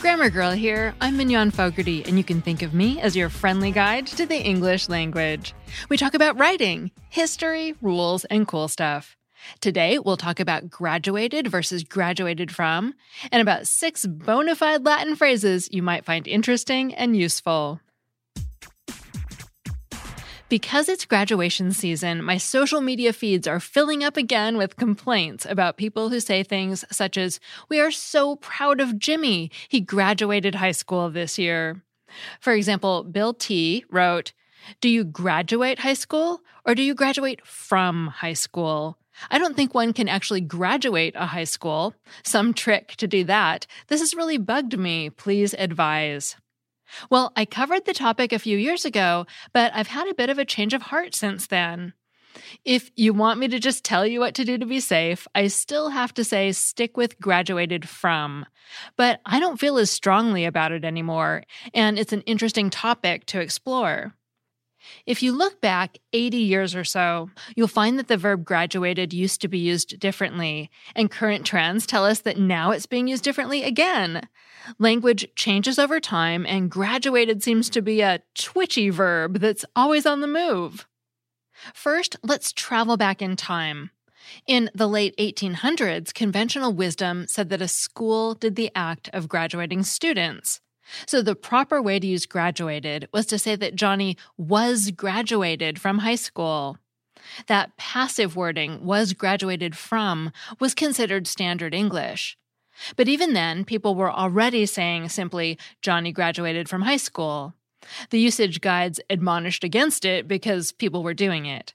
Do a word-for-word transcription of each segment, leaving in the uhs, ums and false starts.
Grammar Girl here. I'm Mignon Fogarty, and you can think of me as your friendly guide to the English language. We talk about writing, history, rules, and cool stuff. Today, we'll talk about graduated versus graduated from, and about six bona fide Latin phrases you might find interesting and useful. Because it's graduation season, my social media feeds are filling up again with complaints about people who say things such as, "We are so proud of Jimmy. He graduated high school this year." For example, Bill T. wrote, "Do you graduate high school or do you graduate from high school? I don't think one can actually graduate a high school. Some trick to do that. This has really bugged me. Please advise." Well, I covered the topic a few years ago, but I've had a bit of a change of heart since then. If you want me to just tell you what to do to be safe, I still have to say stick with graduated from. But I don't feel as strongly about it anymore, and it's an interesting topic to explore. If you look back eighty years or so, you'll find that the verb graduated used to be used differently, and current trends tell us that now it's being used differently again. Language changes over time, and graduated seems to be a twitchy verb that's always on the move. First, let's travel back in time. In the late eighteen hundreds, conventional wisdom said that a school did the act of graduating students. So the proper way to use graduated was to say that Johnny was graduated from high school. That passive wording, was graduated from, was considered standard English. But even then, people were already saying simply, Johnny graduated from high school. The usage guides admonished against it because people were doing it.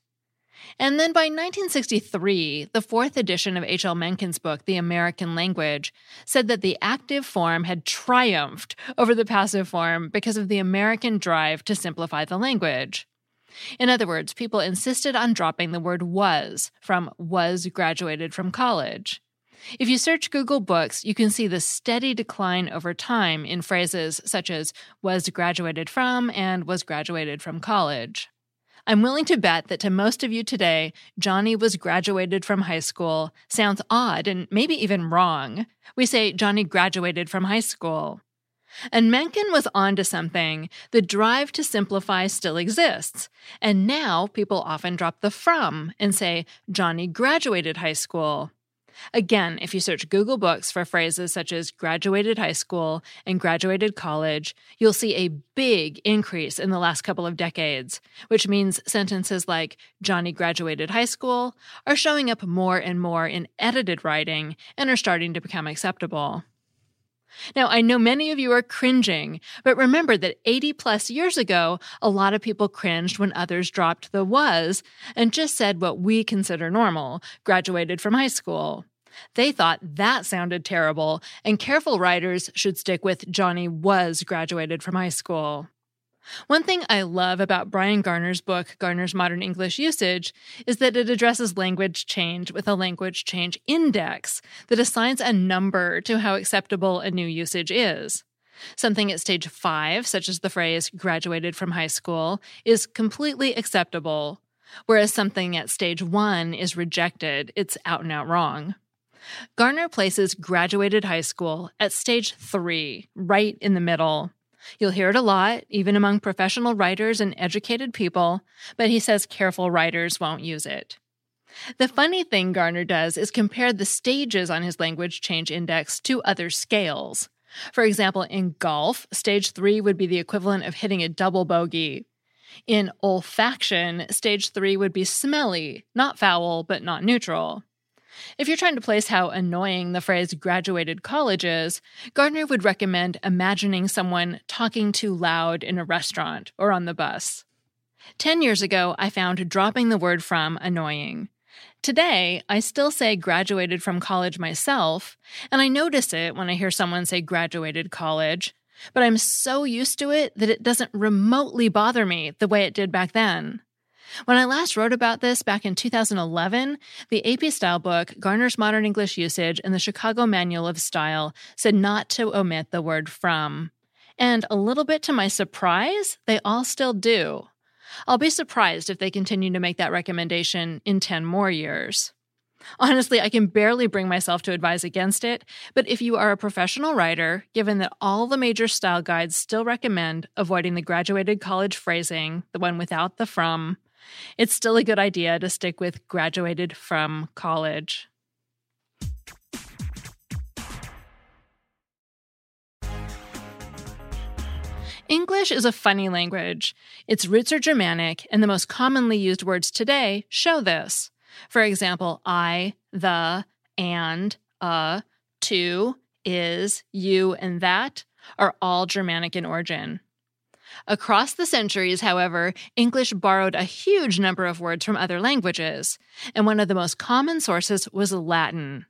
And then by nineteen sixty-three, the fourth edition of H L Menken's book, The American Language, said that the active form had triumphed over the passive form because of the American drive to simplify the language. In other words, people insisted on dropping the word was from was graduated from college. If you search Google Books, you can see the steady decline over time in phrases such as was graduated from and was graduated from college. I'm willing to bet that to most of you today, Johnny was graduated from high school sounds odd and maybe even wrong. We say Johnny graduated from high school. And Mencken was onto something. The drive to simplify still exists. And now people often drop the from and say Johnny graduated high school. Again, if you search Google Books for phrases such as graduated high school and graduated college, you'll see a big increase in the last couple of decades, which means sentences like Johnny graduated high school are showing up more and more in edited writing and are starting to become acceptable. Now, I know many of you are cringing, but remember that eighty plus years ago, a lot of people cringed when others dropped the was and just said what we consider normal, graduated from high school. They thought that sounded terrible, and careful writers should stick with Johnny was graduated from high school. One thing I love about Brian Garner's book, Garner's Modern English Usage, is that it addresses language change with a language change index that assigns a number to how acceptable a new usage is. Something at stage five, such as the phrase graduated from high school, is completely acceptable, whereas something at stage one is rejected. It's out and out wrong. Garner places graduated high school at stage three, right in the middle. You'll hear it a lot, even among professional writers and educated people, but he says careful writers won't use it. The funny thing Garner does is compare the stages on his language change index to other scales. For example, in golf, stage three would be the equivalent of hitting a double bogey. In olfaction, stage three would be smelly, not foul, but not neutral. If you're trying to place how annoying the phrase graduated college is, Gardner would recommend imagining someone talking too loud in a restaurant or on the bus. Ten years ago, I found dropping the word from annoying. Today, I still say graduated from college myself, and I notice it when I hear someone say graduated college, but I'm so used to it that it doesn't remotely bother me the way it did back then. When I last wrote about this back in two thousand eleven, the A P Stylebook, Garner's Modern English Usage, and the Chicago Manual of Style said not to omit the word from. And a little bit to my surprise, they all still do. I'll be surprised if they continue to make that recommendation in ten more years. Honestly, I can barely bring myself to advise against it, but if you are a professional writer, given that all the major style guides still recommend avoiding the graduated college phrasing, the one without the from, it's still a good idea to stick with graduated from college. English is a funny language. Its roots are Germanic, and the most commonly used words today show this. For example, I, the, and, uh, to, is, you, and that are all Germanic in origin. Across the centuries, however, English borrowed a huge number of words from other languages, and one of the most common sources was Latin.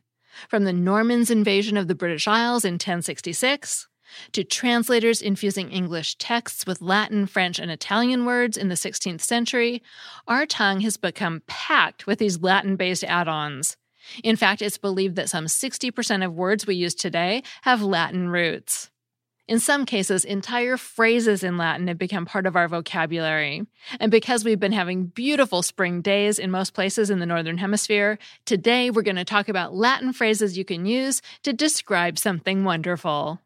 From the Normans' invasion of the British Isles in ten sixty-six, to translators infusing English texts with Latin, French, and Italian words in the sixteenth century, our tongue has become packed with these Latin-based add-ons. In fact, it's believed that some sixty percent of words we use today have Latin roots. In some cases, entire phrases in Latin have become part of our vocabulary. And because we've been having beautiful spring days in most places in the Northern Hemisphere, today we're going to talk about Latin phrases you can use to describe something wonderful.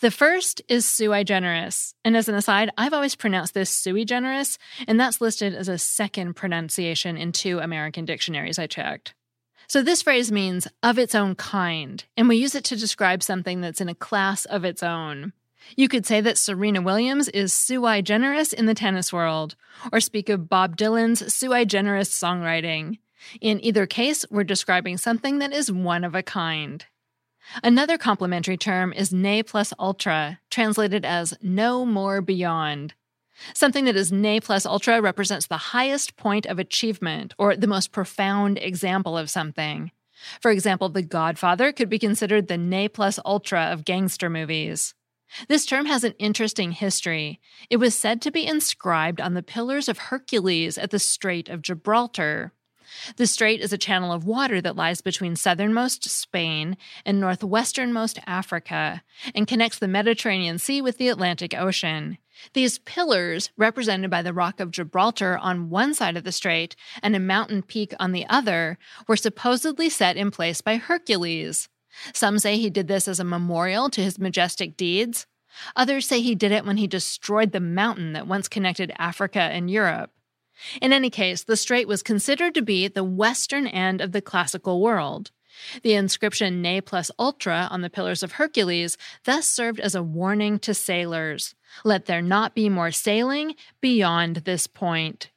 The first is sui generis, and as an aside, I've always pronounced this sui generis, and that's listed as a second pronunciation in two American dictionaries I checked. So this phrase means of its own kind, and we use it to describe something that's in a class of its own. You could say that Serena Williams is sui generis in the tennis world, or speak of Bob Dylan's sui generis songwriting. In either case, we're describing something that is one of a kind. Another complementary term is ne plus ultra, translated as no more beyond. Something that is ne plus ultra represents the highest point of achievement or the most profound example of something. For example, The Godfather could be considered the ne plus ultra of gangster movies. This term has an interesting history. It was said to be inscribed on the Pillars of Hercules at the Strait of Gibraltar. The strait is a channel of water that lies between southernmost Spain and northwesternmost Africa and connects the Mediterranean Sea with the Atlantic Ocean. These pillars, represented by the Rock of Gibraltar on one side of the strait and a mountain peak on the other, were supposedly set in place by Hercules. Some say he did this as a memorial to his majestic deeds. Others say he did it when he destroyed the mountain that once connected Africa and Europe. In any case, the strait was considered to be the western end of the classical world. The inscription ne plus ultra on the Pillars of Hercules thus served as a warning to sailors. Let there not be more sailing beyond this point.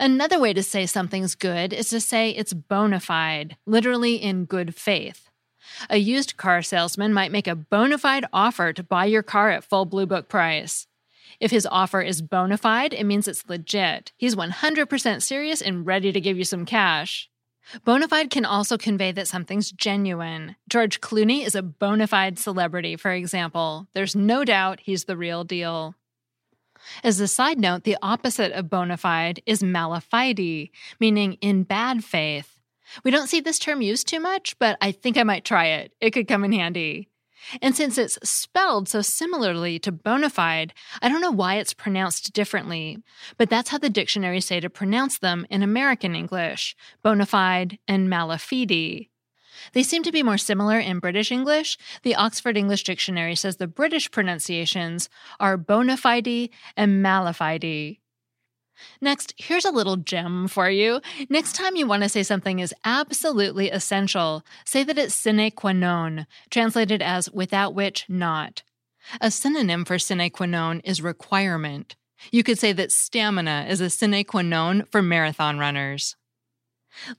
Another way to say something's good is to say it's bona fide, literally in good faith. A used car salesman might make a bona fide offer to buy your car at full Blue Book price. If his offer is bona fide, it means it's legit. He's one hundred percent serious and ready to give you some cash. Bona fide can also convey that something's genuine. George Clooney is a bona fide celebrity, for example. There's no doubt he's the real deal. As a side note, the opposite of bona fide is malafide, meaning in bad faith. We don't see this term used too much, but I think I might try it. It could come in handy. And since it's spelled so similarly to bona fide, I don't know why it's pronounced differently, but that's how the dictionaries say to pronounce them in American English, bona fide and malafide. They seem to be more similar in British English. The Oxford English Dictionary says the British pronunciations are bona fide and malafide. Next, here's a little gem for you. Next time you want to say something is absolutely essential, say that it's sine qua non, translated as without which not. A synonym for sine qua non is requirement. You could say that stamina is a sine qua non for marathon runners.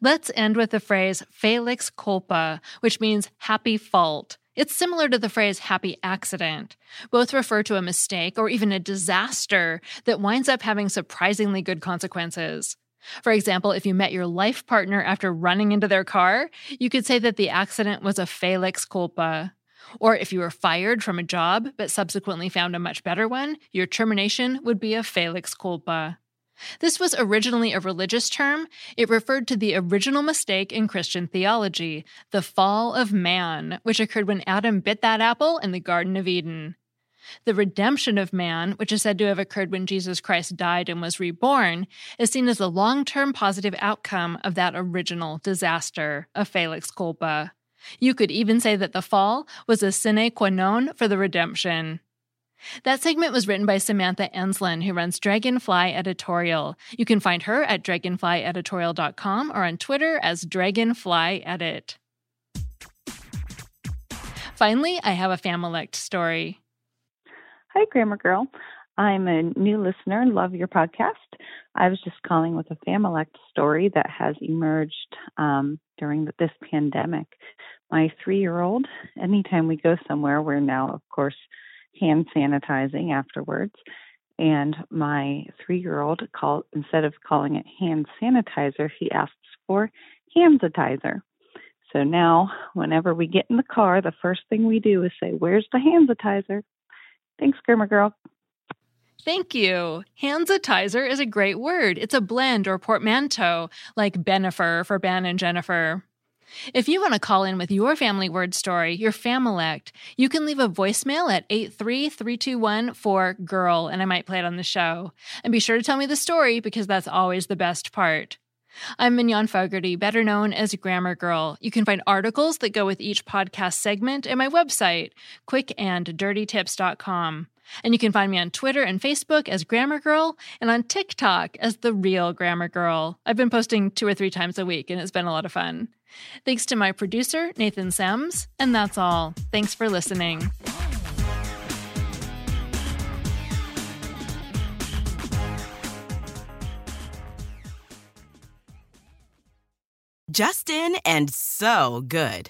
Let's end with the phrase felix culpa, which means happy fault. It's similar to the phrase happy accident. Both refer to a mistake or even a disaster that winds up having surprisingly good consequences. For example, if you met your life partner after running into their car, you could say that the accident was a felix culpa. Or if you were fired from a job but subsequently found a much better one, your termination would be a felix culpa. This was originally a religious term. It referred to the original mistake in Christian theology, the fall of man, which occurred when Adam bit that apple in the Garden of Eden. The redemption of man, which is said to have occurred when Jesus Christ died and was reborn, is seen as the long-term positive outcome of that original disaster, a felix culpa. You could even say that the fall was a sine qua non for the redemption. That segment was written by Samantha Enslin, who runs Dragonfly Editorial. You can find her at dragonfly editorial dot com or on Twitter as dragonflyedit. Finally, I have a Familect story. Hi, Grammar Girl. I'm a new listener and love your podcast. I was just calling with a Familect story that has emerged um, during this pandemic. My three-year-old, anytime we go somewhere, we're now, of course, hand sanitizing afterwards. And my three-year-old called, instead of calling it hand sanitizer, he asks for hand sanitizer. So now whenever we get in the car, the first thing we do is say, "Where's the hand sanitizer?" Thanks, Grammar Girl. Thank you. Hand sanitizer is a great word. It's a blend or portmanteau, like Benifer for Ben and Jennifer. If you want to call in with your family word story, your Familect, you can leave a voicemail at eight three three two one four girl, and I might play it on the show. And be sure to tell me the story, because that's always the best part. I'm Mignon Fogarty, better known as Grammar Girl. You can find articles that go with each podcast segment at my website, quick and dirty tips dot com. And you can find me on Twitter and Facebook as Grammar Girl, and on TikTok as The Real Grammar Girl. I've been posting two or three times a week, and it's been a lot of fun. Thanks to my producer, Nathan Sems, and that's all. Thanks for listening. Just in and so good.